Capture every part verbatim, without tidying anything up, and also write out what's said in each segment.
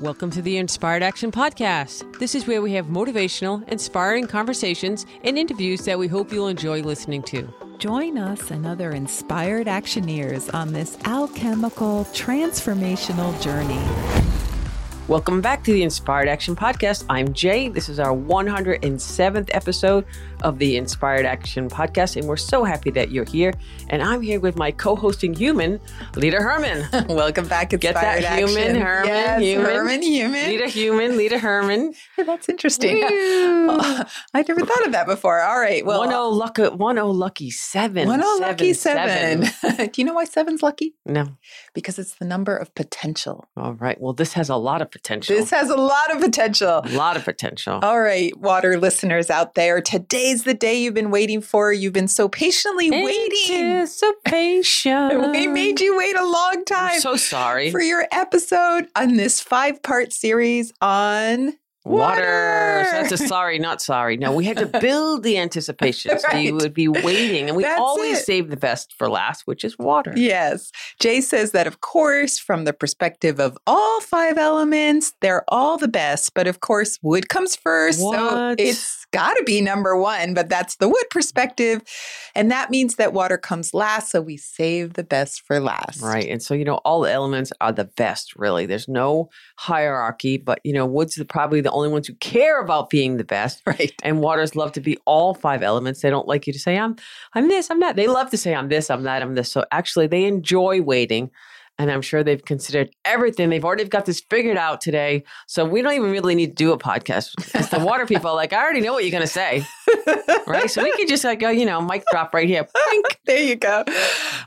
Welcome to the Inspired Action Podcast. This is where we have motivational, inspiring conversations and interviews that we hope you'll enjoy listening to. Join us and other inspired actioneers on this alchemical, transformational journey. Welcome back to the Inspired Action Podcast. I'm Jay. This is our one hundred seventh episode of the Inspired Action Podcast, and we're so happy that you're here. And I'm here with my co-hosting human, Lita Herman. Welcome back, Inspired Action. Get that action. Human, Herman, yes, human. Herman, human. Lita, human, Lita, Herman. That's interesting. Well, I never thought of that before. All right. Well, one oh lucky, one oh lucky seven. One oh lucky seven. seven. Do you know why seven's lucky? No. Because it's the number of potential. All right. Well, this has a lot of potential. This has a lot of potential. A lot of potential. All right, water listeners out there, today's the day you've been waiting for. You've been so patiently waiting. Anticipation. We made you wait a long time. I'm so sorry. For your episode on this five-part series on... Water. Water. So that's a sorry, not sorry. No, we had to build the anticipation. Right. So you would be waiting. And we that's always it. Save the best for last, which is water. Yes. Jay says that, of course, from the perspective of all five elements, they're all the best. But of course, wood comes first. What? So it's got to be number one. But that's the wood perspective. And that means that water comes last. So we save the best for last. Right. And so, you know, all the elements are the best, really. There's no hierarchy. But, you know, wood's the, probably the only ones who care about being the best. Right. And waters love to be all five elements. They don't like you to say, I'm I'm this, I'm that. They love to say, I'm this, I'm that, I'm this. So actually, they enjoy waiting. And I'm sure they've considered everything. They've already got this figured out today. So we don't even really need to do a podcast. Because the water people are like, I already know what you're going to say. Right? So we could just like go, you know, mic drop right here. There you go.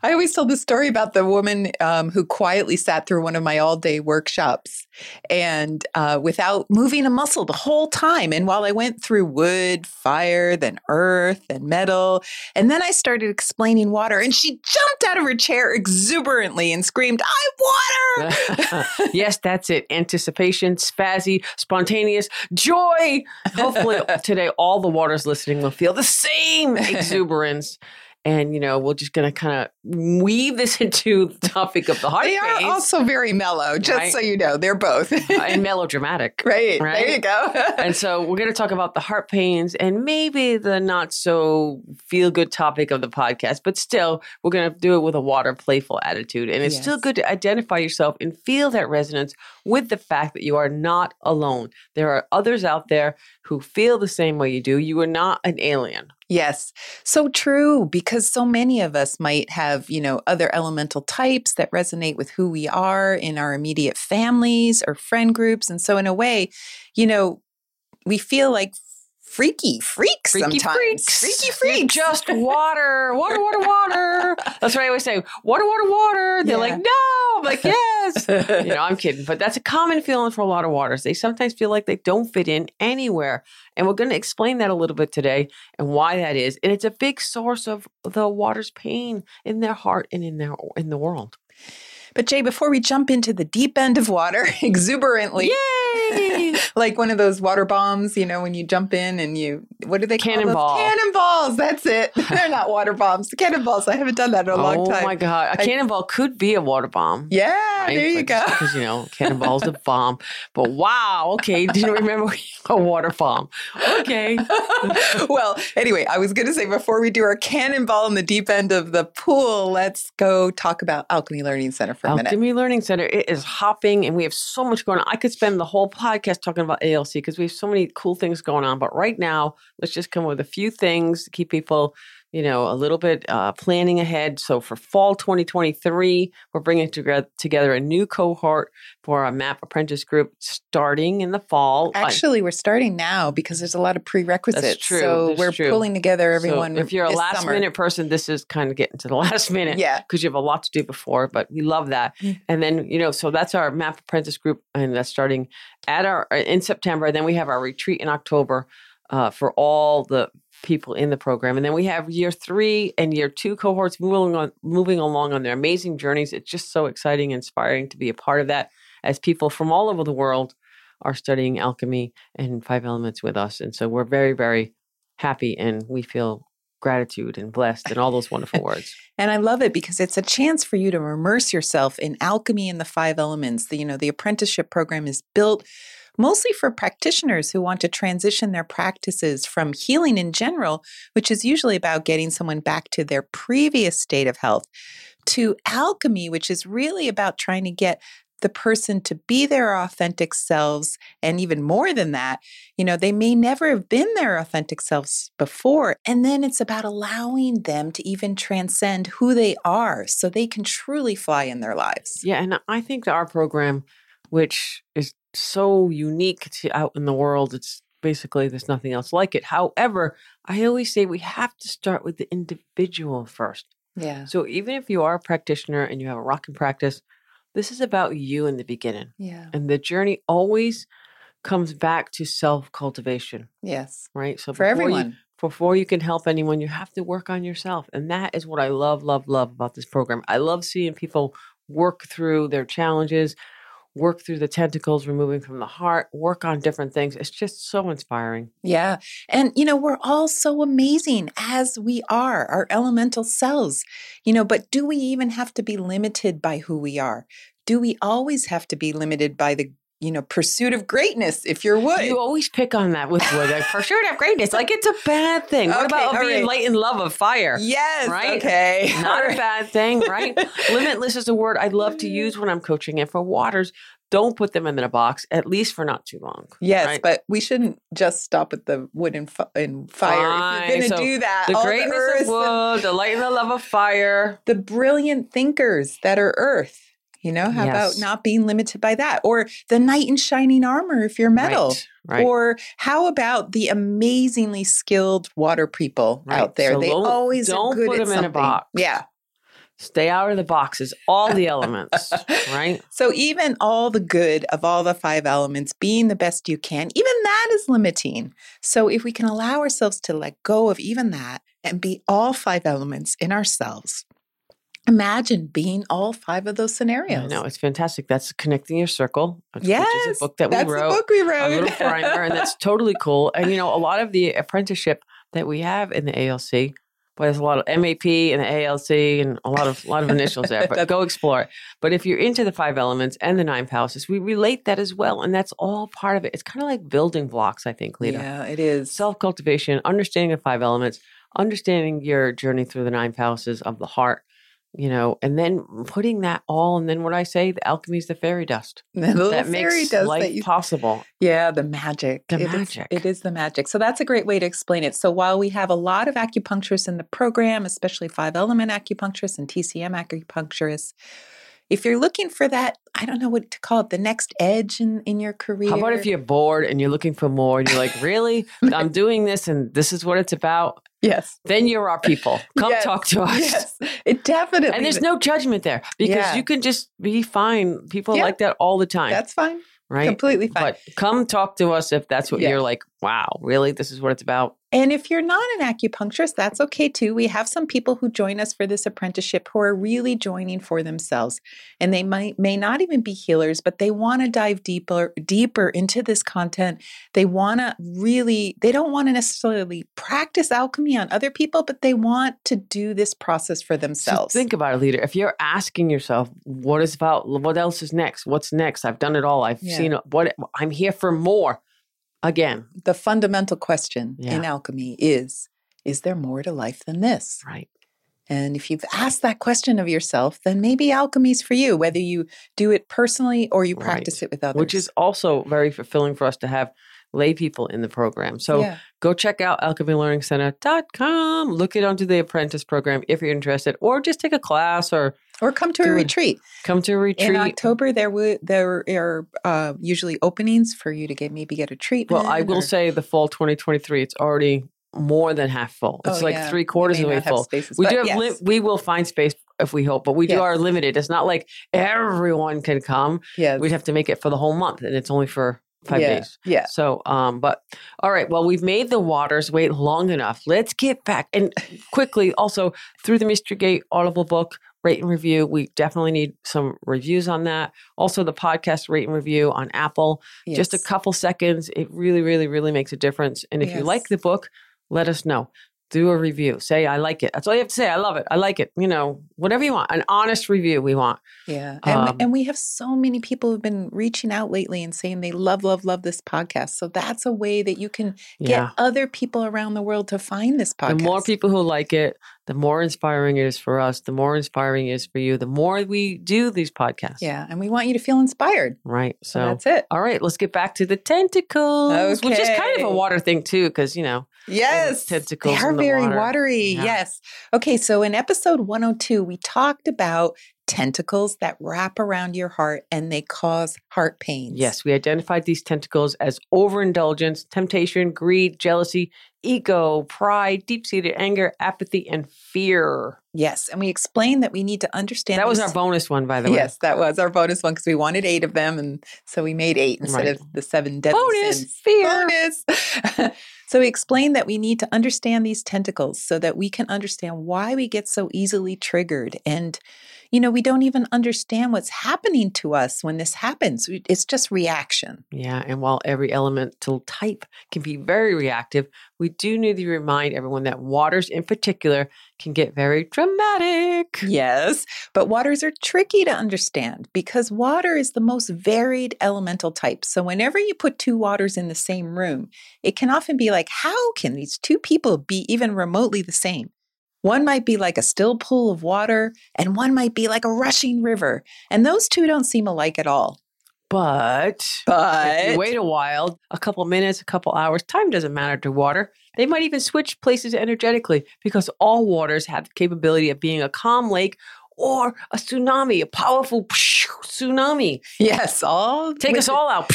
I always tell the story about the woman um, who quietly sat through one of my all-day workshops and uh, without moving a muscle the whole time. And while I went through wood, fire, then earth, and metal, and then I started explaining water. And she jumped out of her chair exuberantly and screamed, I water. Yes, that's it. Anticipation, spazzy, spontaneous, joy. Hopefully today all the waters listening will feel the same exuberance. And, you know, we're just going to kind of weave this into the topic of the heart phase. They are also very mellow, just right? So you know. They're both. And melodramatic. Right. Right. There you go. And so we're going to talk about the heart pains and maybe the not so feel good topic of the podcast. But still, we're going to do it with a water playful attitude. And it's yes. still good to identify yourself and feel that resonance with the fact that you are not alone. There are others out there who feel the same way you do. You are not an alien. Yes. So true, because so many of us might have, you know, other elemental types that resonate with who we are in our immediate families or friend groups. And so in a way, you know, we feel like Freaky freaks freaky sometimes. Freaks. Freaky freaks. You're just water. Water, water, water. That's what I always say. Water, water, water. They're yeah. like, no. I'm like, yes. You know, I'm kidding. But that's a common feeling for a lot of waters. They sometimes feel like they don't fit in anywhere. And we're going to explain that a little bit today and why that is. And it's a big source of the water's pain in their heart and in their in the world. But Jay, before we jump into the deep end of water exuberantly, yay! Like one of those water bombs, you know, when you jump in and you, what do they call them? Cannonball. Cannonballs. That's it. They're not water bombs. Cannonballs. I haven't done that in a oh long time. Oh my God. A I, cannonball could be a water bomb. Yeah. Right? There you but go. Because, you know, cannonball's a bomb. But wow. Okay. Didn't remember a water bomb. Okay. Well, anyway, I was going to say before we do our cannonball in the deep end of the pool, let's go talk about Alchemy Learning Center. Alchemy Learning Center, it is hopping and we have so much going on. I could spend the whole podcast talking about A L C because we have so many cool things going on. But right now, let's just come up with a few things to keep people, you know, a little bit uh, planning ahead. So for fall twenty twenty-three, we're bringing together, together a new cohort for our M A P apprentice group starting in the fall. Actually, we're starting now because there's a lot of prerequisites. That's true. So That's we're true. pulling together everyone. So if you're a last summer. minute person, this is kind of getting to the last minute. Yeah. Because you have a lot to do before, but we love that. And then, you know, so that's our M A P apprentice group and that's starting at our in September. Then we have our retreat in October uh, for all the people in the program. And then we have year three and year two cohorts moving on, moving along on their amazing journeys. It's just so exciting and inspiring to be a part of that as people from all over the world are studying alchemy and five elements with us. And so we're very, very happy and we feel gratitude and blessed and all those wonderful words. And I love it because it's a chance for you to immerse yourself in alchemy and the five elements. The, you know, the apprenticeship program is built mostly for practitioners who want to transition their practices from healing in general, which is usually about getting someone back to their previous state of health, to alchemy, which is really about trying to get the person to be their authentic selves. And even more than that, you know, they may never have been their authentic selves before. And then it's about allowing them to even transcend who they are so they can truly fly in their lives. Yeah. And I think our program, which is so unique to out in the world, it's basically there's nothing else like it. However, I always say we have to start with the individual first. Yeah. So even if you are a practitioner and you have a rocking practice, this is about you in the beginning. Yeah. And the journey always comes back to self-cultivation. Yes. Right? So for everyone. You, before you can help anyone, you have to work on yourself. And that is what I love, love, love about this program. I love seeing people work through their challenges, work through the tentacles, removing from the heart, work on different things. It's just so inspiring. Yeah. And, you know, we're all so amazing as we are, our elemental selves, you know, but do we even have to be limited by who we are? Do we always have to be limited by the, you know, pursuit of greatness, if you're wood? You always pick on that with wood. Like, pursuit of greatness. Like, it's a bad thing. What okay, about being right. light and love of fire? Yes. Right? Okay. Not right. a bad thing, right? Limitless is a word I love to use when I'm coaching. And for waters, don't put them in a box, at least for not too long. Yes, right? But we shouldn't just stop at the wood and, f- and fire. Fine. If you're going to so do that. The greatness the of wood, and, the light and the love of fire. The brilliant thinkers that are earth. You know, how yes. about not being limited by that? Or the knight in shining armor if you're metal. Right, right. Or how about the amazingly skilled water people right. out there? So they always are good at something. Don't put them in a box. Yeah. Stay out of the boxes, all the elements, right? So even all the good of all the five elements, being the best you can, even that is limiting. So if we can allow ourselves to let go of even that and be all five elements in ourselves, imagine being all five of those scenarios. No, it's fantastic. That's Connecting Your Circle, which, yes, which is a book that we that's wrote. That's the book we wrote. A little primer, and that's totally cool. And, you know, a lot of the apprenticeship that we have in the A L C, but there's a lot of M A P and the A L C and a lot of, a lot of initials there, but go explore it. But if you're into the five elements and the nine palaces, we relate that as well. And that's all part of it. It's kind of like building blocks, I think, Lita. Yeah, it is. Self-cultivation, understanding the five elements, understanding your journey through the nine palaces of the heart, you know, and then putting that all, and then what I say, the alchemy is the fairy dust. The that makes fairy dust life that you, possible. Yeah, the magic. The it magic. Is, it is the magic. So that's a great way to explain it. So while we have a lot of acupuncturists in the program, especially five element acupuncturists and T C M acupuncturists, if you're looking for that, I don't know what to call it, the next edge in, in your career. How about if you're bored and you're looking for more and you're like, really? I'm doing this and this is what it's about? Yes. Then you're our people. Come yes. talk to us. Yes, it definitely. And there's no judgment there because yeah. you can just be fine. People yeah. like that all the time. That's fine. Right? Completely fine. But come talk to us if that's what yeah. you're like, wow, really? This is what it's about? And if you're not an acupuncturist, that's okay too. We have some people who join us for this apprenticeship who are really joining for themselves. And they might may not even be healers, but they want to dive deeper deeper into this content. They want to really, they don't want to necessarily practice alchemy on other people, but they want to do this process for themselves. So think about it, Lita. If you're asking yourself, what is about, what else is next? What's next? I've done it all. I've yeah. seen what I'm here for more. Again, the fundamental question yeah. in alchemy is, is there more to life than this? Right. And if you've asked that question of yourself, then maybe alchemy's for you, whether you do it personally or you practice right. it with others. Which is also very fulfilling for us to have lay people in the program. So yeah. go check out alchemy learning center dot com. Look it onto the apprentice program if you're interested, or just take a class or Or come to a retreat. Come to a retreat. In October, there w- there are uh, usually openings for you to get maybe get a treatment. Well, I will or... say the fall twenty twenty-three, it's already more than half full. It's oh, like yeah. three quarters of the way full. Spaces, we do have yes. li- we will find space if we hope, but we yes. do are limited. It's not like everyone can come. Yes. We'd have to make it for the whole month, and it's only for five yeah. days. Yeah. So, um, but all right. Well, we've made the waters wait long enough. Let's get back and quickly also through the Mystery Gate Audible book. Rate and review. We definitely need some reviews on that. Also, the podcast rate and review on Apple. Yes. Just a couple seconds. It really, really, really makes a difference. And if yes. you like the book, let us know. do a review. Say, I like it. That's all you have to say. I love it. I like it. You know, whatever you want. An honest review we want. Yeah. And, um, and we have so many people who've been reaching out lately and saying they love, love, love this podcast. So that's a way that you can get yeah. other people around the world to find this podcast. The more people who like it, the more inspiring it is for us, the more inspiring it is for you, the more we do these podcasts. Yeah. And we want you to feel inspired. Right. So, so that's it. All right. Let's get back to the tentacles, okay. which is kind of a water thing too, because, you know, yes, tentacles they are in the very water. Watery. Yeah. Yes. Okay. So in episode one oh two, we talked about tentacles that wrap around your heart and they cause heart pains. Yes. We identified these tentacles as overindulgence, temptation, greed, jealousy, ego, pride, deep-seated anger, apathy, and fear. Yes. And we explained that we need to understand. That was these... our bonus one, by the way. Yes, that was our bonus one because we wanted eight of them. And so we made eight instead right. of the seven deadly bonus, sins. Fear. Bonus. So we explained that we need to understand these tentacles so that we can understand why we get so easily triggered. And, you know, we don't even understand what's happening to us when this happens. It's just reaction. Yeah. And while every elemental type can be very reactive, we do need to remind everyone that waters in particular can get very dramatic. Yes, but waters are tricky to understand because water is the most varied elemental type. So whenever you put two waters in the same room, it can often be like, how can these two people be even remotely the same? One might be like a still pool of water and one might be like a rushing river. And those two don't seem alike at all. But, but if you wait a while, a couple minutes, a couple hours, time doesn't matter to water. They might even switch places energetically because all waters have the capability of being a calm lake or a tsunami, a powerful tsunami. Yes, all take within, us all out.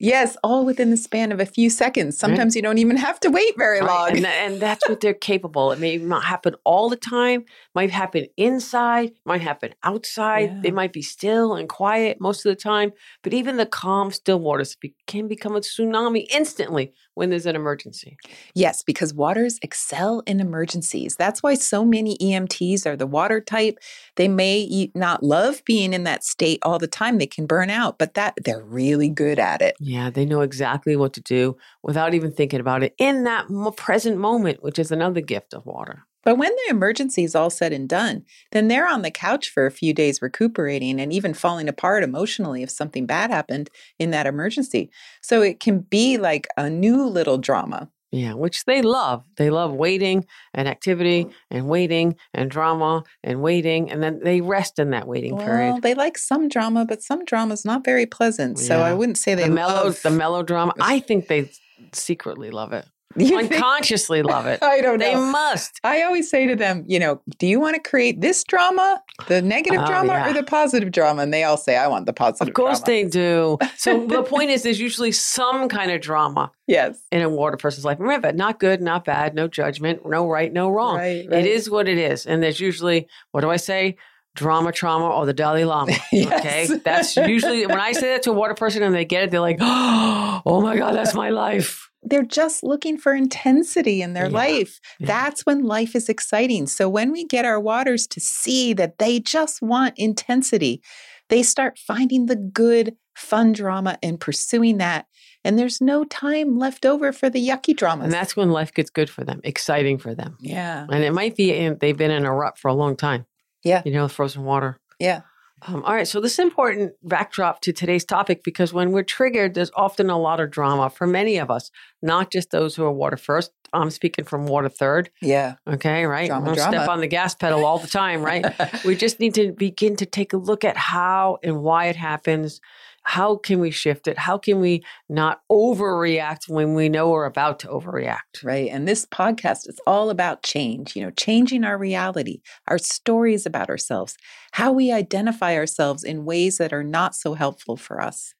Yes, all within the span of a few seconds. Sometimes right. you don't even have to wait very right. long. And, and that's what they're capable. It may not happen all the time. Might happen inside. Might happen outside. Yeah. They might be still and quiet most of the time. But even the calm, still waters be, can become a tsunami instantly when there's an emergency. Yes, because waters excel in emergencies. That's why so many E M Ts are the water type. They may not love being in that state all the time. They can burn out, but that they're really good at it. Yeah, they know exactly what to do without even thinking about it in that present moment, which is another gift of water. But when the emergency is all said and done, then they're on the couch for a few days recuperating and even falling apart emotionally if something bad happened in that emergency. So it can be like a new little drama. Yeah, which they love. They love waiting and activity and waiting and drama and waiting. And then they rest in that waiting well, period. They like some drama, but some drama is not very pleasant. Yeah. So I wouldn't say they the mellow, love. The melodrama. I think they secretly love it. You unconsciously think? Love it. I don't know. They must. I always say to them, you know, do you want to create this drama, the negative oh, drama yeah. or the positive drama? And they all say, I want the positive drama. Of course drama. They do. So the point is, there's usually some kind of drama yes. in a water person's life. Remember, not good, not bad, no judgment, no right, no wrong. Right, right. It is what it is. And there's usually, what do I say? Drama, trauma, or the Dalai Lama. Yes. Okay. That's usually, when I say that to a water person and they get it, they're like, oh my God, that's my life. They're just looking for intensity in their yeah, life. Yeah. That's when life is exciting. So when we get our waters to see that they just want intensity, they start finding the good, fun drama and pursuing that. And there's no time left over for the yucky dramas. And that's when life gets good for them, exciting for them. Yeah. And it might be in, they've been in a rut for a long time. Yeah. You know, frozen water. Yeah. Um, all right. So this is important backdrop to today's topic, because when we're triggered, there's often a lot of drama for many of us, not just those who are water first. I'm speaking from water third. Yeah. Okay. Right. Drama, drama. Step on the gas pedal all the time. Right. We just need to begin to take a look at how and why it happens. How can we shift it? How can we not overreact when we know we're about to overreact? Right. And this podcast is all about change, you know, changing our reality, our stories about ourselves, how we identify ourselves in ways that are not so helpful for us.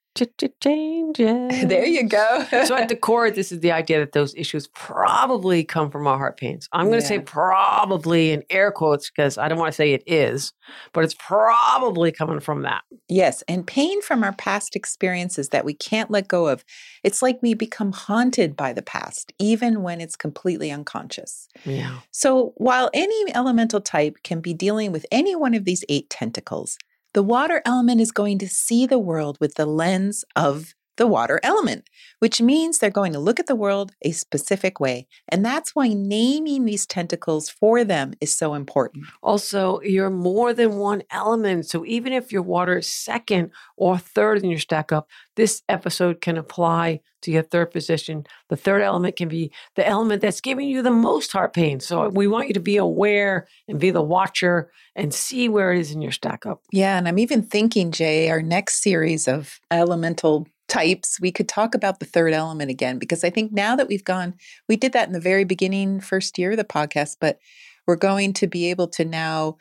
Change it. There you go. So at the core, this is the idea that those issues probably come from our heart pains. I'm going to yeah. say probably in air quotes because I don't want to say it is, but it's probably coming from that. Yes. And pain from our past experiences that we can't let go of. It's like we become haunted by the past, even when it's completely unconscious. Yeah. So while any elemental type can be dealing with any one of these eight tentacles, the water element is going to see the world with the lens of the water element, which means they're going to look at the world a specific way. And that's why naming these tentacles for them is so important. Also, you're more than one element. So even if your water is second or third in your stack up, this episode can apply to your third position. The third element can be the element that's giving you the most heart pain. So we want you to be aware and be the watcher and see where it is in your stack up. Yeah. And I'm even thinking, Jay, our next series of elemental types, we could talk about the third element again, because I think now that we've gone, we did that in the very beginning, first year of the podcast, but we're going to be able to now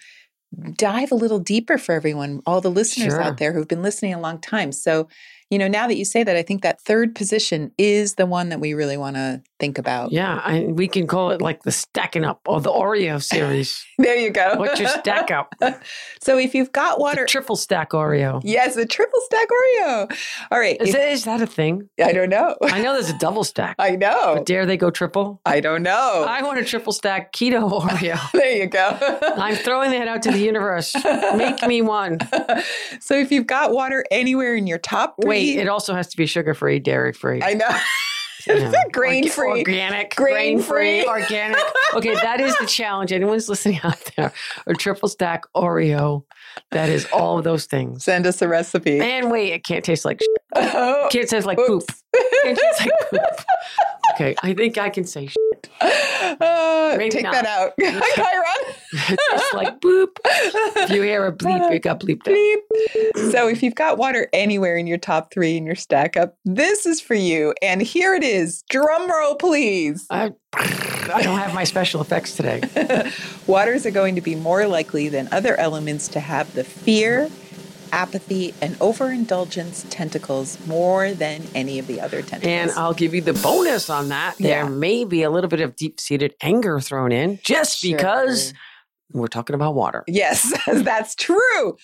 dive a little deeper for everyone, all the listeners sure. out there who've been listening a long time. So, you know, now that you say that, I think that third position is the one that we really want to think about. Yeah. I, we can call it like the stacking up or the Oreo series. There you go. What's your stack up? So if you've got water. The triple stack Oreo. Yes, the triple stack Oreo. All right. Is, if, that, is that a thing? I don't know. I know there's a double stack. I know. But dare they go triple? I don't know. I want a triple stack keto Oreo. There you go. I'm throwing that out to the universe. Make me one. So if you've got water anywhere in your top three. Wait, it also has to be sugar-free, dairy-free. I know. Yeah. Grain-free. Org- organic. Grain-free. Grain-free. Organic. Okay, that is the challenge. Anyone's listening out there, a triple stack Oreo. That is all of those things. Send us a recipe. And wait, it can't taste like shit. Oh, can't taste like oops. poop. It can't taste like poop. Okay, I think I can say shit. Uh, take not. that out. Chiron. It's just like boop. If you hear a bleep, it got bleeped out. Bleep. So if you've got water anywhere in your top three in your stack up, this is for you. And here it is. Drum roll, please. I, I don't have my special effects today. Waters are going to be more likely than other elements to have the fear, apathy, and overindulgence tentacles more than any of the other tentacles. And I'll give you the bonus on that. There yeah. may be a little bit of deep-seated anger thrown in just sure. because we're talking about water. Yes, that's true.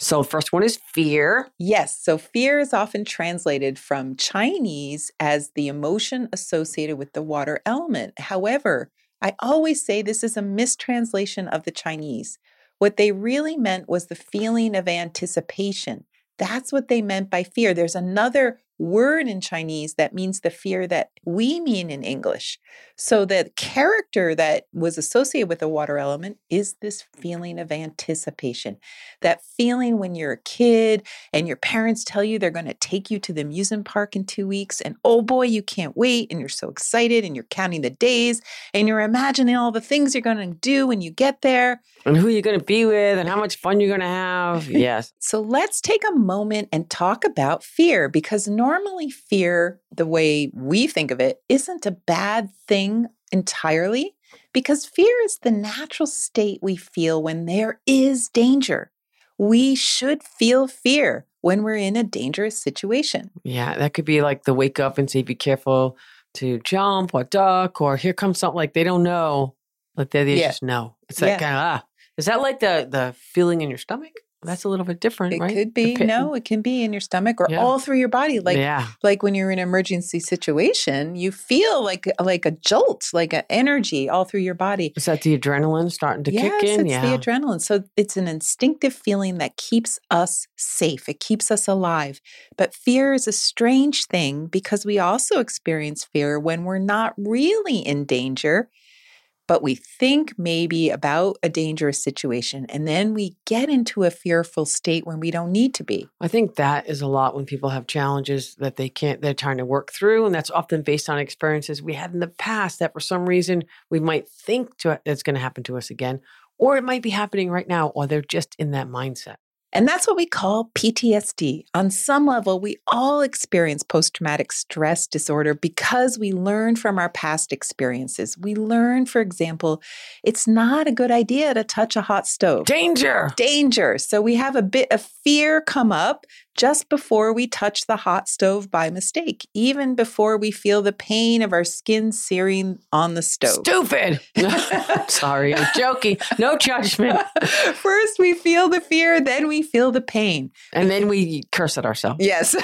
So the first one is fear. Yes. So fear is often translated from Chinese as the emotion associated with the water element. However, I always say this is a mistranslation of the Chinese. What they really meant was the feeling of anticipation. That's what they meant by fear. There's another word in Chinese that means the fear that we mean in English. So the character that was associated with the water element is this feeling of anticipation. That feeling when you're a kid and your parents tell you they're going to take you to the amusement park in two weeks and oh boy, you can't wait and you're so excited and you're counting the days and you're imagining all the things you're going to do when you get there. And who you're going to be with and how much fun you're going to have. Yes. So let's take a moment and talk about fear, because normally Normally, fear, the way we think of it, isn't a bad thing entirely, because fear is the natural state we feel when there is danger. We should feel fear when we're in a dangerous situation. Yeah, that could be like the wake up and say, be careful to jump or duck, or here comes something like they don't know, but they, they yeah. just know. It's like, yeah. kind of, ah. Is that like the, the feeling in your stomach? That's a little bit different, it right? It could be. No, it can be in your stomach or yeah. all through your body. Like yeah. like when you're in an emergency situation, you feel like like a jolt, like an energy all through your body. Is that the adrenaline starting to yes, kick in? It's yeah, it's the adrenaline. So it's an instinctive feeling that keeps us safe. It keeps us alive. But fear is a strange thing, because we also experience fear when we're not really in danger, but we think maybe about a dangerous situation, and then we get into a fearful state when we don't need to be. I think that is a lot when people have challenges that they can't, they're trying to work through. And that's often based on experiences we had in the past that for some reason we might think to, it's going to happen to us again, or it might be happening right now, or they're just in that mindset. And that's what we call P T S D. On some level, we all experience post-traumatic stress disorder because we learn from our past experiences. We learn, for example, it's not a good idea to touch a hot stove. Danger! Danger. So we have a bit of fear come up just before we touch the hot stove by mistake, even before we feel the pain of our skin searing on the stove. Stupid! Sorry, I'm joking. No judgment. First, we feel the fear, then we feel the pain. And then we curse at ourselves. Yes.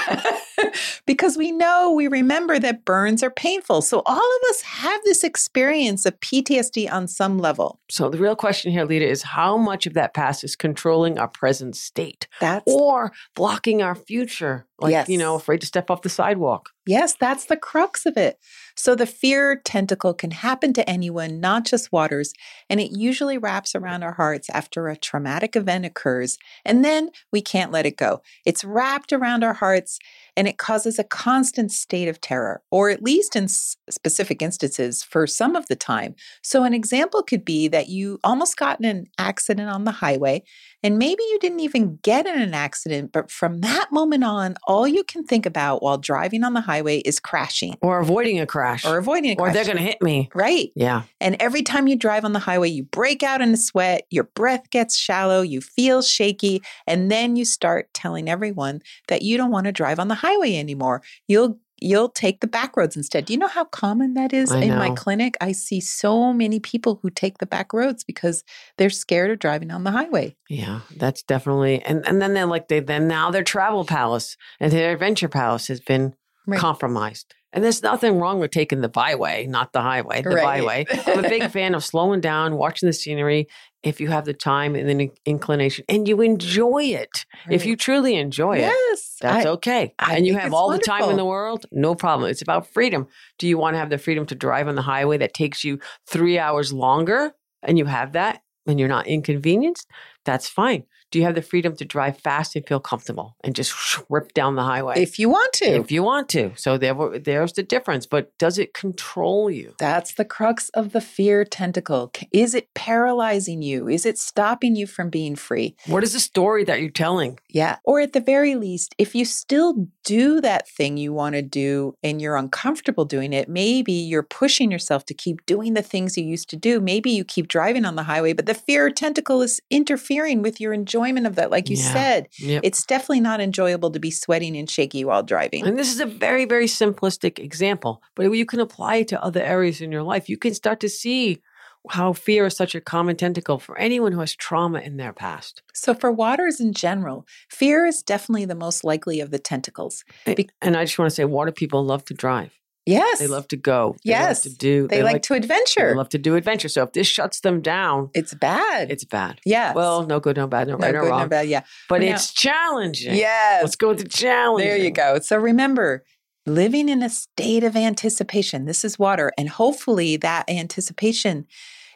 Because we know, we remember that burns are painful. So all of us have this experience of P T S D on some level. So the real question here, Lita, is how much of that past is controlling our present state? That's or blocking our future Like, yes. you know, afraid to step off the sidewalk. Yes, that's the crux of it. So the fear tentacle can happen to anyone, not just Waters, and it usually wraps around our hearts after a traumatic event occurs, and then we can't let it go. It's wrapped around our hearts, and it causes a constant state of terror, or at least in s- specific instances for some of the time. So an example could be that you almost got in an accident on the highway, and maybe you didn't even get in an accident, but from that moment on, all you can think about while driving on the highway is crashing. Or avoiding a crash. Or avoiding a crash. Or they're going to hit me. Right. Yeah. And every time you drive on the highway, you break out in a sweat, your breath gets shallow, you feel shaky, and then you start telling everyone that you don't want to drive on the highway anymore. You'll You'll take the back roads instead. Do you know how common that is in my clinic? I see so many people who take the back roads because they're scared of driving on the highway. Yeah, that's definitely. And, and then they're like, they then now their travel palace and their adventure palace has been right. compromised. And there's nothing wrong with taking the byway, not the highway, the right. byway. I'm a big fan of slowing down, watching the scenery if you have the time and the inclination and you enjoy it. Right. If you truly enjoy yes, it, yes, that's I, okay. I and you have all wonderful. the time in the world, no problem. It's about freedom. Do you want to have the freedom to drive on the highway that takes you three hours longer and you have that and you're not inconvenienced? That's fine. Do you have the freedom to drive fast and feel comfortable and just rip down the highway? If you want to. If you want to. So there, there's the difference. But does it control you? That's the crux of the fear tentacle. Is it paralyzing you? Is it stopping you from being free? What is the story that you're telling? Yeah. Or at the very least, if you still do that thing you want to do and you're uncomfortable doing it, maybe you're pushing yourself to keep doing the things you used to do. Maybe you keep driving on the highway, but the fear tentacle is interfering with your enjoyment of that. Like you yeah. said, yep. it's definitely not enjoyable to be sweating and shaky while driving. And this is a very, very simplistic example, but you can apply it to other areas in your life. You can start to see how fear is such a common tentacle for anyone who has trauma in their past. So for Waters in general, fear is definitely the most likely of the tentacles. Be- and I just want to say, water people love to drive. Yes. They love to go. They yes. Love to do, they, they like, like to adventure. They love to do adventure. So if this shuts them down. It's bad. It's bad. Yeah. Well, no good, no bad, no, no right, no wrong. No bad, yeah. But now, it's challenging. Yes. Let's go with the challenge. There you go. So remember, living in a state of anticipation. This is water. And hopefully that anticipation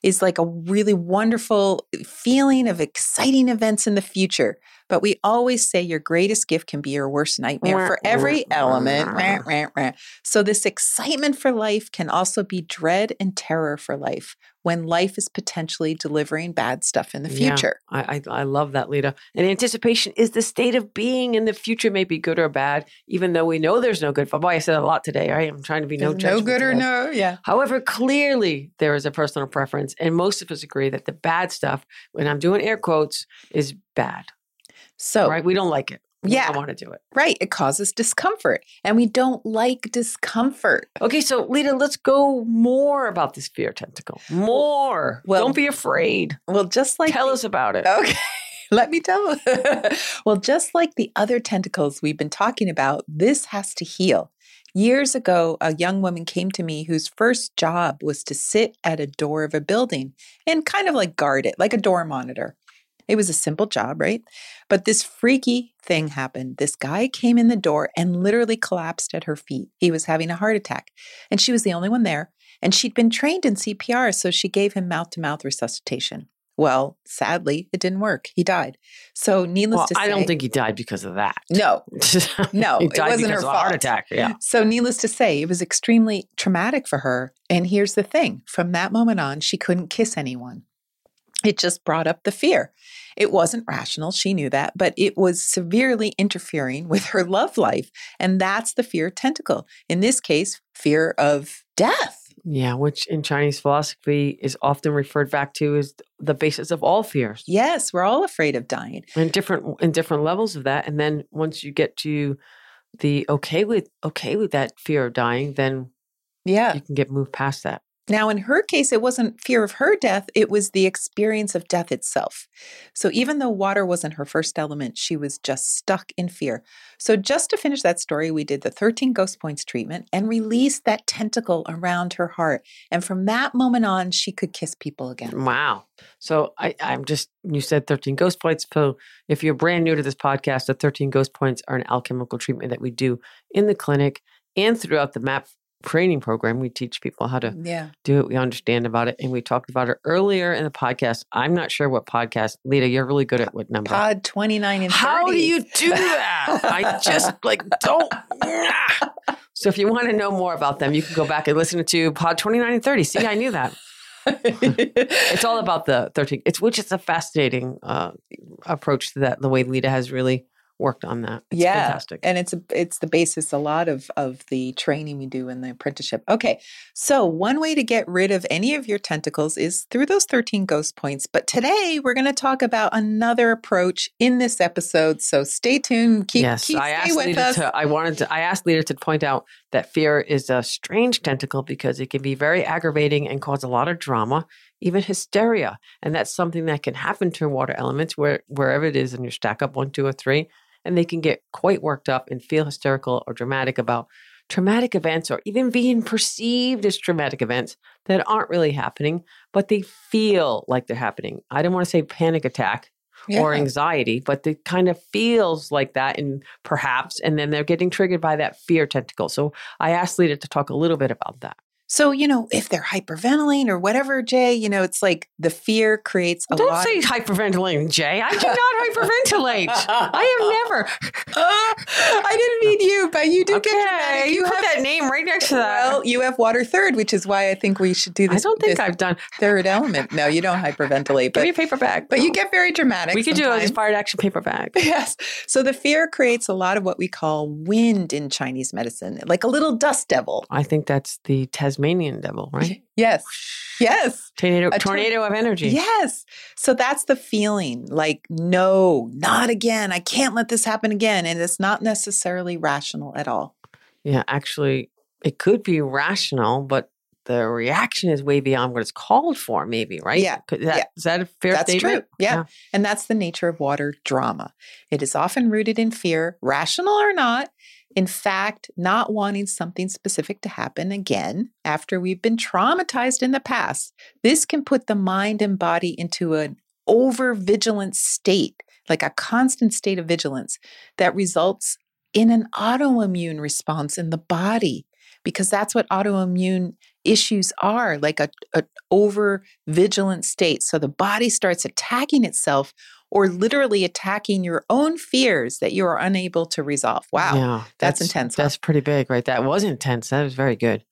is like a really wonderful feeling of exciting events in the future. But we always say your greatest gift can be your worst nightmare for every element. So this excitement for life can also be dread and terror for life when life is potentially delivering bad stuff in the future. Yeah, I, I, I love that, Lita. And anticipation is the state of being in the future may be good or bad, even though we know there's no good. Boy, I said a lot today, right? I'm trying to be no judge. No good or no, yeah. However, clearly there is a personal preference. And most of us agree that the bad stuff, when I'm doing air quotes, is bad. So, right, we don't like it. We yeah. don't want to do it. Right. It causes discomfort and we don't like discomfort. Okay. So Lita, let's go more about this fear tentacle. More. Well, don't be afraid. Well, just like. Tell the, us about it. Okay. Let me tell. Well, just like the other tentacles we've been talking about, this has to heal. Years ago, a young woman came to me whose first job was to sit at a door of a building and kind of like guard it, like a door monitor. It was a simple job, right? But this freaky thing happened. This guy came in the door and literally collapsed at her feet. He was having a heart attack, and she was the only one there. And she'd been trained in C P R, so she gave him mouth-to-mouth resuscitation. Well, sadly, it didn't work. He died. So needless well, to say... I don't think he died because of that. No. No, it wasn't her fault. He died because of a heart attack, yeah. So needless to say, it was extremely traumatic for her. And here's the thing. From that moment on, she couldn't kiss anyone. It just brought up the fear. It wasn't rational. She knew that, but it was severely interfering with her love life. And that's the fear tentacle. In this case, fear of death. Yeah, which in Chinese philosophy is often referred back to as the basis of all fears. Yes, we're all afraid of dying. And different in different levels of that. And then once you get to the okay with okay with that fear of dying, then yeah. you can get moved past that. Now, in her case, it wasn't fear of her death. It was the experience of death itself. So even though water wasn't her first element, she was just stuck in fear. So just to finish that story, we did the thirteen Ghost Points treatment and released that tentacle around her heart. And from that moment on, she could kiss people again. Wow. So I, I'm just, you said thirteen Ghost Points. So if you're brand new to this podcast, the thirteen Ghost Points are an alchemical treatment that we do in the clinic and throughout the MAP training program. We teach people how to yeah. do it. We understand about it. And we talked about it earlier in the podcast. I'm not sure what podcast. Lita, you're really good at what number? Pod twenty-nine and thirty. How do you do that? I just like don't. So if you want to know more about them, you can go back and listen to Pod twenty-nine and thirty. See, I knew that. It's all about the thirteen. It's which is a fascinating uh, approach to that. The way Lita has really worked on that. It's yeah. fantastic. And it's, a, it's the basis, a lot of, of the training we do in the apprenticeship. Okay. So one way to get rid of any of your tentacles is through those thirteen Ghost Points. But today we're going to talk about another approach in this episode. So stay tuned. Keep, yes, keep I stay asked with Lita us. To, I wanted to, I asked Lita to point out that fear is a strange tentacle because it can be very aggravating and cause a lot of drama, even hysteria. And that's something that can happen to water elements where, wherever it is in your stack up one, two, or three. And they can get quite worked up and feel hysterical or dramatic about traumatic events or even being perceived as traumatic events that aren't really happening, but they feel like they're happening. I don't want to say panic attack yeah. or anxiety, but it kind of feels like that and perhaps, and then they're getting triggered by that fear tentacle. So I asked Lita to talk a little bit about that. So, you know, if they're hyperventilating or whatever, Jay, you know, it's like the fear creates a Don't lot. Don't say hyperventilating, Jay. I do not hyperventilate. I have never. I didn't mean you, but you did okay. get dramatic. You, you put have, that name right next to that. Well, you have water third, which is why I think we should do this. I don't think I've done. Third element. No, you don't hyperventilate. But, give me a paper bag. But no. You get very dramatic. We could do an inspired action paper bag. Yes. So the fear creates a lot of what we call wind in Chinese medicine, like a little dust devil. I think that's the Tasmanian devil, right? Yes. Yes. Tornado, a tornado tor- of energy. Yes. So that's the feeling like, no, not again. I can't let this happen again. And it's not necessarily rational at all. Yeah, actually, it could be rational, but the reaction is way beyond what it's called for, maybe, right? Yeah. That, yeah. Is that a fair that's statement? That's true. Yeah. yeah. And that's the nature of water drama. It is often rooted in fear, rational or not. In fact, not wanting something specific to happen again after we've been traumatized in the past. This can put the mind and body into an over-vigilant state, like a constant state of vigilance that results in an autoimmune response in the body, because that's what autoimmune issues are, like a, a over-vigilant state. So the body starts attacking itself or literally attacking your own fears that you are unable to resolve. Wow, yeah, that's, that's intense. Huh? That's pretty big, right? That was intense. That was very good.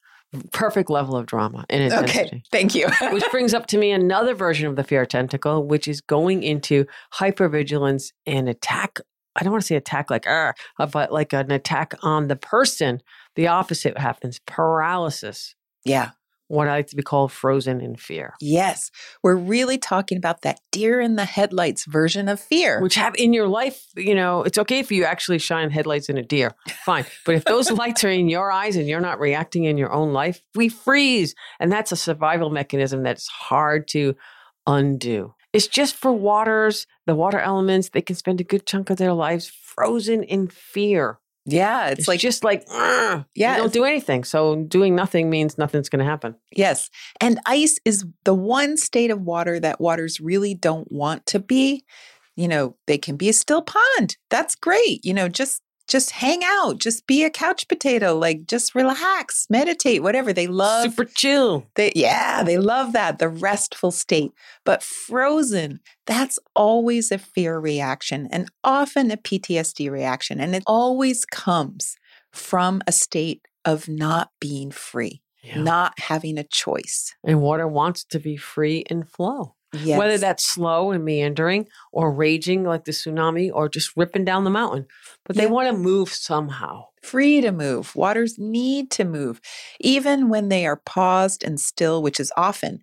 Perfect level of drama and intensity. Okay, thank you. Which brings up to me another version of the fear tentacle, which is going into hypervigilance and attack. I don't want to say attack like, uh, but like an attack on the person. The opposite happens, paralysis. Yeah. What I like to be called frozen in fear. Yes. We're really talking about that deer in the headlights version of fear. Which have in your life, you know, it's okay if you actually shine headlights in a deer. Fine. But if those lights are in your eyes and you're not reacting in your own life, we freeze. And that's a survival mechanism that's hard to undo. It's just for waters, the water elements, they can spend a good chunk of their lives frozen in fear. Yeah, it's, it's like just like yeah, you don't do anything. So doing nothing means nothing's going to happen. Yes. And ice is the one state of water that waters really don't want to be. You know, they can be a still pond. That's great. You know, just just hang out, just be a couch potato, like just relax, meditate, whatever. They love super chill. They yeah, they love that, the restful state. But frozen, that's always a fear reaction and often a P T S D reaction. And it always comes from a state of not being free, yeah. not having a choice. And water wants to be free and flow, yes. whether that's slow and meandering or raging like the tsunami or just ripping down the mountain. But they yeah. want to move somehow. Free to move. Waters need to move. Even when they are paused and still, which is often,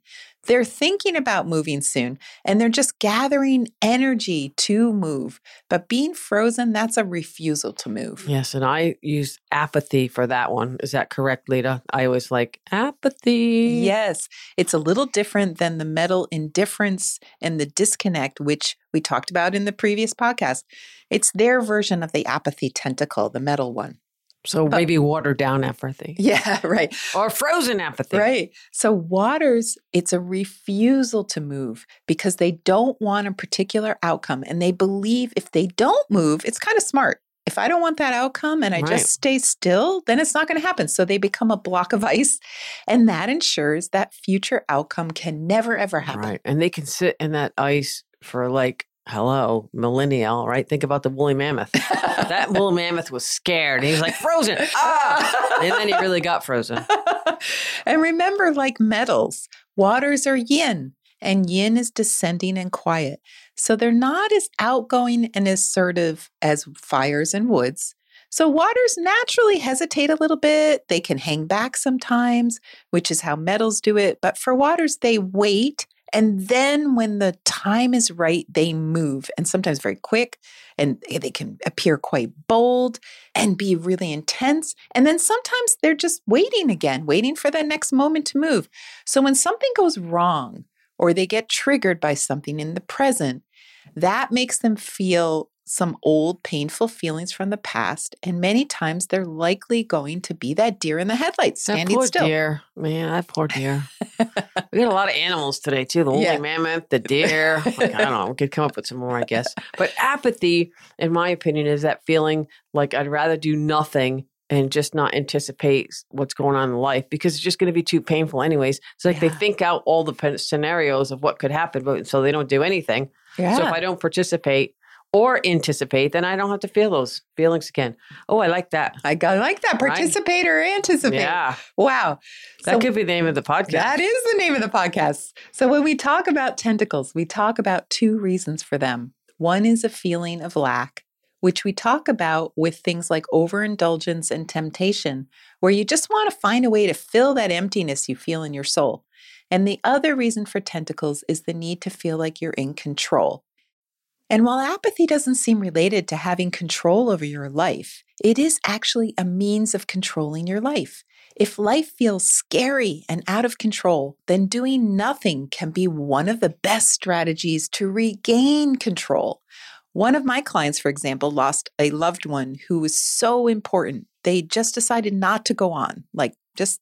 They're thinking about moving soon and they're just gathering energy to move. But being frozen, that's a refusal to move. Yes. And I use apathy for that one. Is that correct, Lita? I always like apathy. Yes. It's a little different than the mental indifference and the disconnect, which we talked about in the previous podcast. It's their version of the apathy tentacle, the metal one. So but, maybe watered down apathy. Yeah, right. Or frozen apathy. Right. So waters, it's a refusal to move because they don't want a particular outcome. And they believe if they don't move, it's kind of smart. If I don't want that outcome and I right. just stay still, then it's not going to happen. So they become a block of ice. And that ensures that future outcome can never, ever happen. Right. And they can sit in that ice for like, hello, millennial, right? Think about the woolly mammoth. That woolly mammoth was scared. He was like, frozen. Ah! And then he really got frozen. And remember, like metals, waters are yin, and yin is descending and quiet. So they're not as outgoing and assertive as fires and woods. So waters naturally hesitate a little bit. They can hang back sometimes, which is how metals do it. But for waters, they wait. And then when the time is right, they move, and sometimes very quick, and they can appear quite bold and be really intense. And then sometimes they're just waiting again, waiting for that next moment to move. So when something goes wrong or they get triggered by something in the present, that makes them feel some old painful feelings from the past. And many times they're likely going to be that deer in the headlights standing that poor still. Deer. Man, that poor deer. We got a lot of animals today too. The woolly yeah. mammoth, the deer. Like, I don't know. We could come up with some more, I guess. But apathy, in my opinion, is that feeling like I'd rather do nothing and just not anticipate what's going on in life because it's just going to be too painful anyways. It's like yeah. they think out all the scenarios of what could happen, but so they don't do anything. Yeah. So if I don't participate, or anticipate, then I don't have to feel those feelings again. Oh, I like that. I, got, I like that. Participate or anticipate. Yeah. Wow. That so, could be the name of the podcast. That is the name of the podcast. So when we talk about tentacles, we talk about two reasons for them. One is a feeling of lack, which we talk about with things like overindulgence and temptation, where you just want to find a way to fill that emptiness you feel in your soul. And the other reason for tentacles is the need to feel like you're in control. And while apathy doesn't seem related to having control over your life, it is actually a means of controlling your life. If life feels scary and out of control, then doing nothing can be one of the best strategies to regain control. One of my clients, for example, lost a loved one who was so important. They just decided not to go on, like just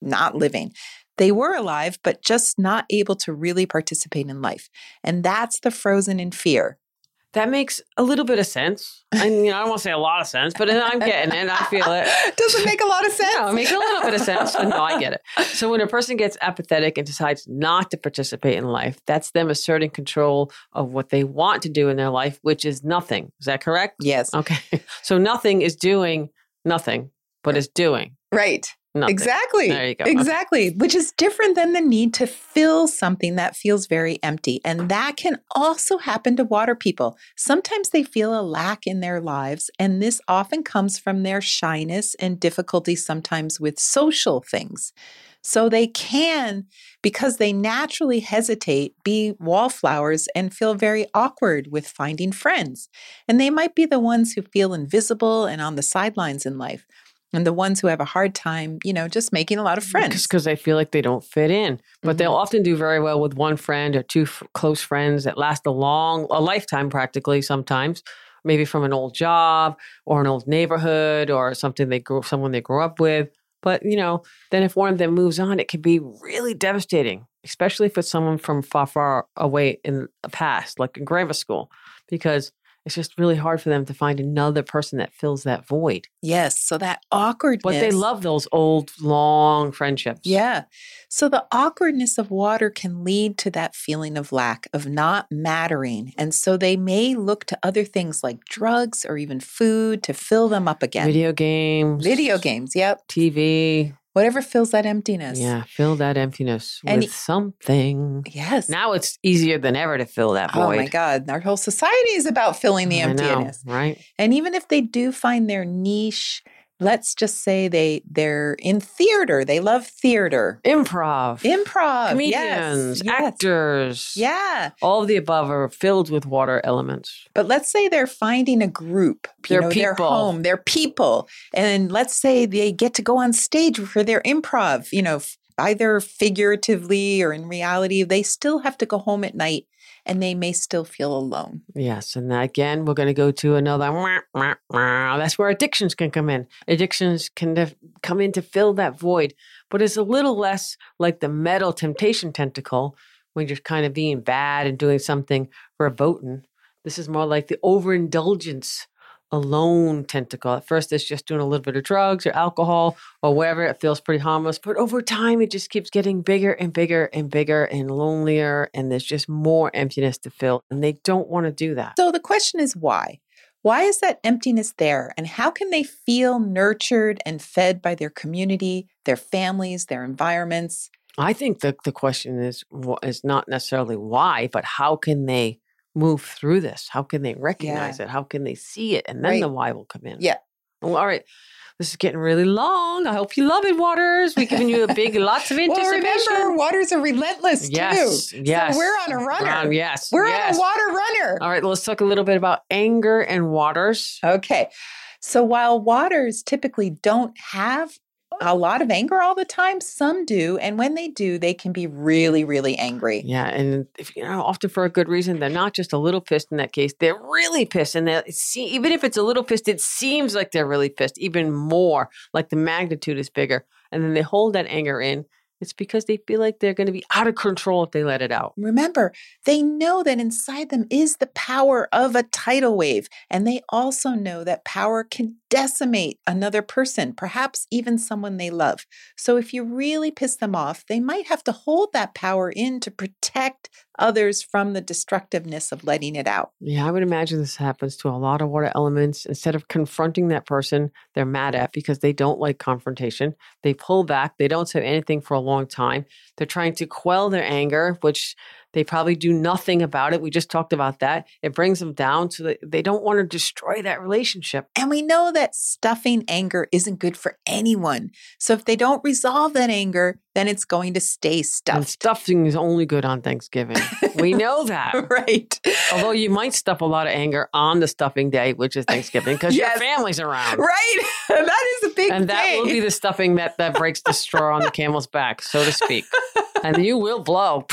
not living. They were alive, but just not able to really participate in life. And that's the frozen in fear. That makes a little bit of sense. And, you know, I don't want to say a lot of sense, but I'm getting it. I feel it. Doesn't make a lot of sense. No, it makes a little bit of sense. But no, I get it. So when a person gets apathetic and decides not to participate in life, that's them asserting control of what they want to do in their life, which is nothing. Is that correct? Yes. Okay. So nothing is doing nothing, but it's doing. Right. Nothing. Exactly. There you go. Exactly. Okay. Which is different than the need to fill something that feels very empty. And that can also happen to water people. Sometimes they feel a lack in their lives. And this often comes from their shyness and difficulty sometimes with social things. So they can, because they naturally hesitate, be wallflowers and feel very awkward with finding friends. And they might be the ones who feel invisible and on the sidelines in life. And the ones who have a hard time, you know, just making a lot of friends. Because they feel like they don't fit in. But mm-hmm. they'll often do very well with one friend or two f- close friends that last a long, a lifetime practically sometimes. Maybe from an old job or an old neighborhood or something they grew, someone they grew up with. But, you know, then if one of them moves on, it can be really devastating. Especially if it's someone from far, far away in the past, like in grammar school. Because it's just really hard for them to find another person that fills that void. Yes. So that awkwardness. But they love those old, long friendships. Yeah. So the awkwardness of water can lead to that feeling of lack, of not mattering. And so they may look to other things like drugs or even food to fill them up again. Video games. Video games. Yep. T V. Whatever fills that emptiness. Yeah, fill that emptiness and with something. Yes. Now it's easier than ever to fill that void. Oh my God. Our whole society is about filling the emptiness. I know, right? And even if they do find their niche let's just say they, they're in theater. They love theater. Improv. Improv. Comedians, yes. actors. Yeah. All of the above are filled with water elements. But let's say they're finding a group. Their people. Their home, their people. And let's say they get to go on stage for their improv, you know, either figuratively or in reality. They still have to go home at night. And they may still feel alone. Yes. And again, we're going to go to another, wah, wah, wah. That's where addictions can come in. Addictions can def- come in to fill that void, but it's a little less like the metal temptation tentacle when you're kind of being bad and doing something verboten. This is more like the overindulgence alone tentacle. At first, it's just doing a little bit of drugs or alcohol or whatever. It feels pretty harmless. But over time, it just keeps getting bigger and bigger and bigger and lonelier. And there's just more emptiness to fill. And they don't want to do that. So the question is why? Why is that emptiness there? And how can they feel nurtured and fed by their community, their families, their environments? I think the, the question is, is not necessarily why, but how can they move through this? How can they recognize yeah. it? How can they see it? And then right. the why will come in. Yeah. Well, all right. This is getting really long. I hope you love it, Waters. We've given you a big, lots of anticipation. Well, remember, Waters are relentless yes, too. Yes. So we're on a runner. Um, yes. We're yes. on a water runner. All right. Let's talk a little bit about anger and waters. Okay. So while waters typically don't have a lot of anger all the time, some do. And when they do, they can be really, really angry. Yeah. And if, you know, often for a good reason, they're not just a little pissed in that case. They're really pissed. And see, even if it's a little pissed, it seems like they're really pissed even more, like the magnitude is bigger. And then they hold that anger in. It's because they feel like they're going to be out of control if they let it out. Remember, they know that inside them is the power of a tidal wave. And they also know that power can decimate another person, perhaps even someone they love. So if you really piss them off, they might have to hold that power in to protect others from the destructiveness of letting it out. Yeah, I would imagine this happens to a lot of water elements. Instead of confronting that person they're mad at because they don't like confrontation, they pull back. They don't say anything for a long time. They're trying to quell their anger, which they probably do nothing about it. We just talked about that. It brings them down so that they don't want to destroy that relationship. And we know that stuffing anger isn't good for anyone. So if they don't resolve that anger, then it's going to stay stuffed. And stuffing is only good on Thanksgiving. We know that. Right. Although you might stuff a lot of anger on the stuffing day, which is Thanksgiving, because yes. your family's around. Right. That is a big and day. And that will be the stuffing that, that breaks the straw on the camel's back, so to speak. And you will blow.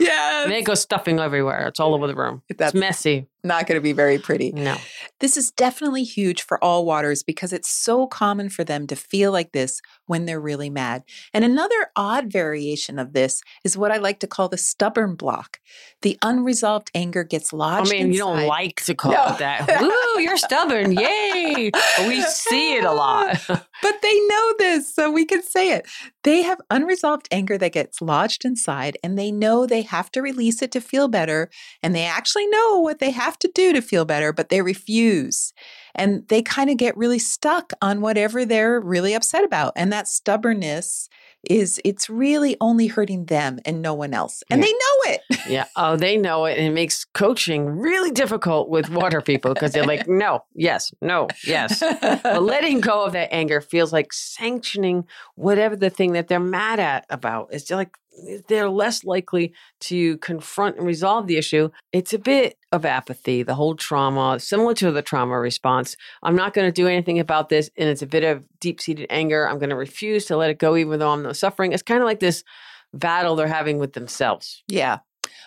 Yeah. They go stuffing everywhere. It's all over the room. That's it's messy. Not going to be very pretty. No. This is definitely huge for all waters because it's so common for them to feel like this when they're really mad. And another odd variation of this is what I like to call the stubborn block. The unresolved anger gets lodged I mean, inside. You don't like to call no. it that. Woo, you're stubborn. Yay. We see it a lot. But they know this, so we can say it. They have unresolved anger that gets lodged inside, and they know they have to release it to feel better. And they actually know what they have have to do to feel better, but they refuse. And they kind of get really stuck on whatever they're really upset about. And that stubbornness is, it's really only hurting them and no one else. And yeah. they know it. Yeah. Oh, they know it. And it makes coaching really difficult with water people because they're like, no, yes, no, yes. But letting go of that anger feels like sanctioning whatever the thing that they're mad at about. It's like, they're less likely to confront and resolve the issue. It's a bit of apathy, the whole trauma, similar to the trauma response. I'm not going to do anything about this. And it's a bit of deep-seated anger. I'm going to refuse to let it go, even though I'm not suffering. It's kind of like this battle they're having with themselves. Yeah.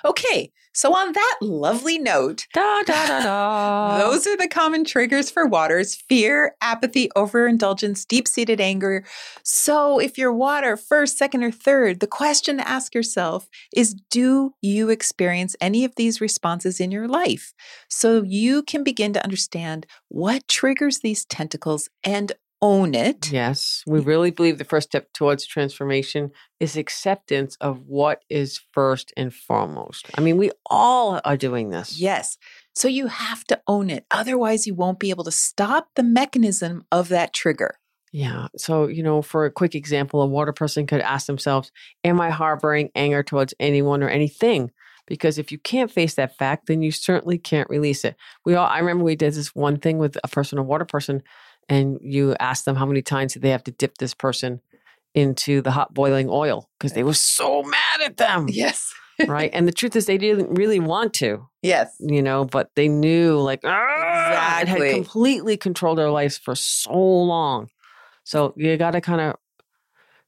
Okay. So on that lovely note, da, da, da, da. Those are the common triggers for waters: fear, apathy, overindulgence, deep-seated anger. So if you're water first, second, or third, the question to ask yourself is, do you experience any of these responses in your life? So you can begin to understand what triggers these tentacles and own it. Yes. We really believe the first step towards transformation is acceptance of what is first and foremost. I mean, we all are doing this. Yes. So you have to own it. Otherwise, you won't be able to stop the mechanism of that trigger. Yeah. So, you know, for a quick example, a water person could ask themselves, am I harboring anger towards anyone or anything? Because if you can't face that fact, then you certainly can't release it. We all, I remember we did this one thing with a person, a water person, and you ask them how many times did they have to dip this person into the hot boiling oil because they were so mad at them. Yes. Right. And the truth is they didn't really want to. Yes. You know, but they knew like, ah, exactly. It had completely controlled their lives for so long. So you got to kind of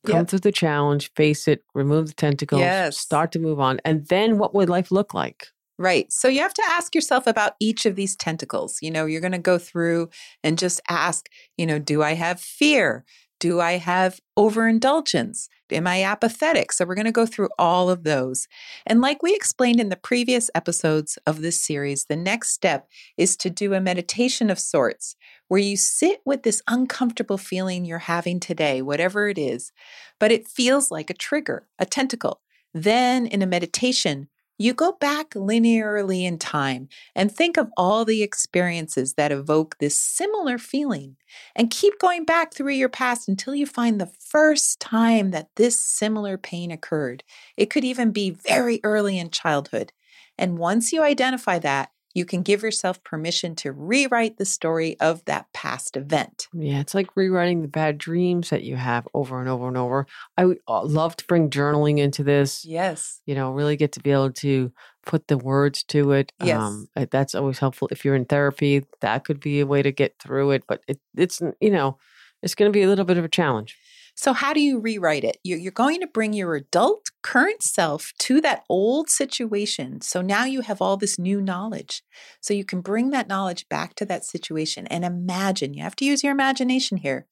come yep. through the challenge, face it, remove the tentacles, yes. start to move on. And then what would life look like? Right. So you have to ask yourself about each of these tentacles. You know, you're going to go through and just ask, you know, do I have fear? Do I have overindulgence? Am I apathetic? So we're going to go through all of those. And like we explained in the previous episodes of this series, the next step is to do a meditation of sorts where you sit with this uncomfortable feeling you're having today, whatever it is, but it feels like a trigger, a tentacle. Then in a meditation, you go back linearly in time and think of all the experiences that evoke this similar feeling and keep going back through your past until you find the first time that this similar pain occurred. It could even be very early in childhood. And once you identify that, you can give yourself permission to rewrite the story of that past event. Yeah, it's like rewriting the bad dreams that you have over and over and over. I would love to bring journaling into this. Yes. You know, really get to be able to put the words to it. Yes. Um, that's always helpful. If you're in therapy, that could be a way to get through it. But it, it's, you know, it's going to be a little bit of a challenge. So how do you rewrite it? You're going to bring your adult current self to that old situation. So now you have all this new knowledge. So you can bring that knowledge back to that situation and imagine. You have to use your imagination here.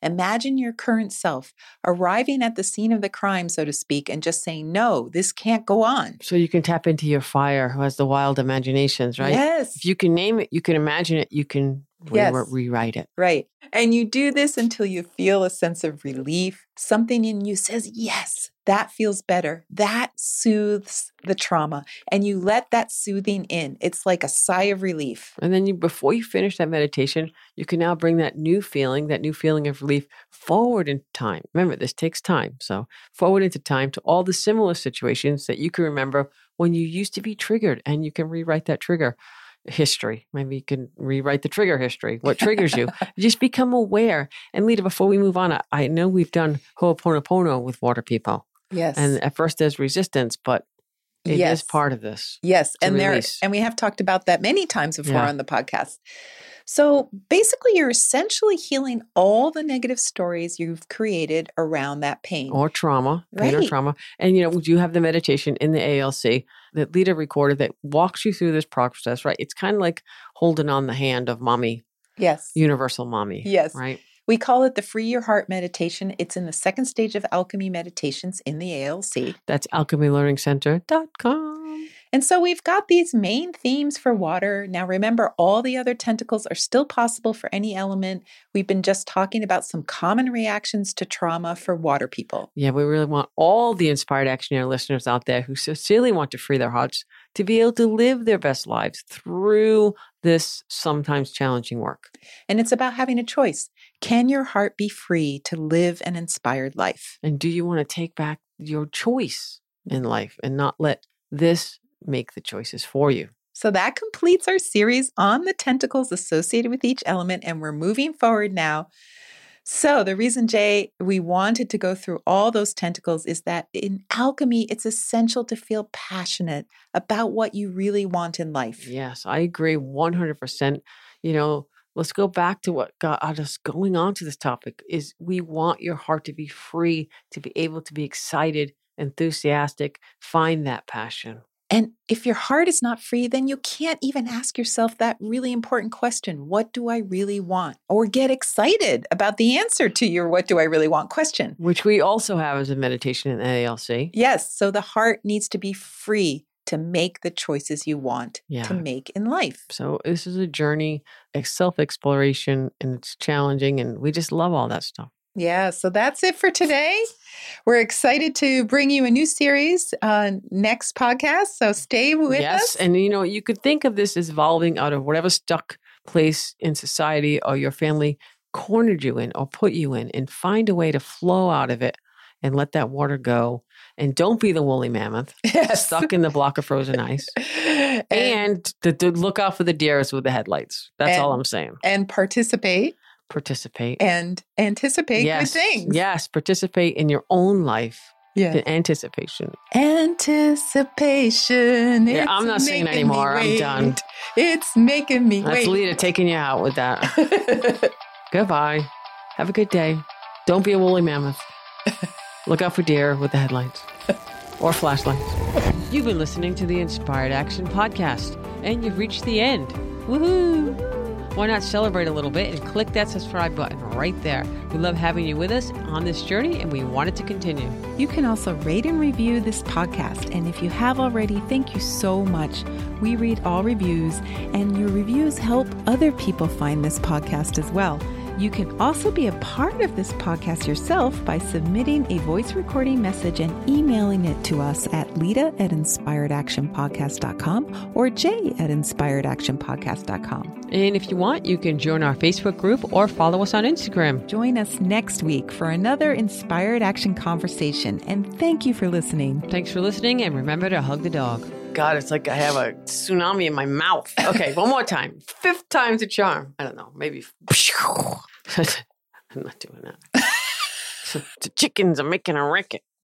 Imagine your current self arriving at the scene of the crime, so to speak, and just saying, no, this can't go on. So you can tap into your fire who has the wild imaginations, right? Yes. If you can name it, you can imagine it, you can re- yes. re- rewrite it. Right. And you do this until you feel a sense of relief. Something in you says, yes, that feels better. That soothes the trauma. And you let that soothing in. It's like a sigh of relief. And then you, before you finish that meditation, you can now bring that new feeling, that new feeling of relief forward in time. Remember, this takes time. So forward into time to all the similar situations that you can remember when you used to be triggered, and you can rewrite that trigger history. Maybe you can rewrite the trigger history, what triggers you. Just become aware. And Lita, before we move on, I, I know we've done Ho'oponopono with water people. Yes. And at first there's resistance, but it yes. is part of this. Yes. And there, and we have talked about that many times before yeah. on the podcast. So basically you're essentially healing all the negative stories you've created around that pain. Or trauma, right. pain or trauma. And you know, we do have the meditation in the A L C that Lita recorded that walks you through this process, right? It's kind of like holding on the hand of mommy. Yes. Universal mommy. Yes. Right. We call it the Free Your Heart Meditation. It's in the second stage of Alchemy Meditations in the A L C. That's alchemy learning center dot com. And so we've got these main themes for water. Now remember, all the other tentacles are still possible for any element. We've been just talking about some common reactions to trauma for water people. Yeah, we really want all the Inspired Actionaire listeners out there who sincerely want to free their hearts to be able to live their best lives through this sometimes challenging work. And it's about having a choice. Can your heart be free to live an inspired life? And do you want to take back your choice in life and not let this make the choices for you? So that completes our series on the tentacles associated with each element, and we're moving forward now. So the reason, Jay, we wanted to go through all those tentacles is that in alchemy, it's essential to feel passionate about what you really want in life. Yes, I agree one hundred percent. You know, let's go back to what got us going on to this topic is we want your heart to be free, to be able to be excited, enthusiastic, find that passion. And if your heart is not free, then you can't even ask yourself that really important question, what do I really want? Or get excited about the answer to your what do I really want question. Which we also have as a meditation in the A L C. Yes. So the heart needs to be free to make the choices you want yeah. to make in life. So this is a journey, a self-exploration, and it's challenging, and we just love all that stuff. Yeah, so that's it for today. We're excited to bring you a new series uh, next podcast, so stay with yes, us. Yes, and you know, you could think of this as evolving out of whatever stuck place in society or your family cornered you in or put you in, and find a way to flow out of it and let that water go. And don't be the woolly mammoth yes. stuck in the block of frozen ice. and and to, to look out for the deers with the headlights. That's and, all I'm saying. And participate. Participate. And anticipate yes. good things. Yes, participate in your own life. Yeah. The anticipation. Anticipation. Yeah, I'm not singing anymore. I'm done. It's making me That's wait. That's Lita taking you out with that. Goodbye. Have a good day. Don't be a woolly mammoth. Look out for deer with the headlights or flashlights. You've been listening to the Inspired Action Podcast, and you've reached the end. Woohoo! Why not celebrate a little bit and click that subscribe button right there. We love having you with us on this journey, and we want it to continue. You can also rate and review this podcast. And if you have already, thank you so much. We read all reviews, and your reviews help other people find this podcast as well. You can also be a part of this podcast yourself by submitting a voice recording message and emailing it to us at Lita at inspired action podcast dot com or Jay at inspired action podcast dot com. And if you want, you can join our Facebook group or follow us on Instagram. Join us next week for another Inspired Action conversation. And thank you for listening. Thanks for listening, and remember to hug the dog. God, it's like I have a tsunami in my mouth. Okay, one more time. Fifth time's a charm. I don't know. Maybe. I'm not doing that. The chickens are making a racket.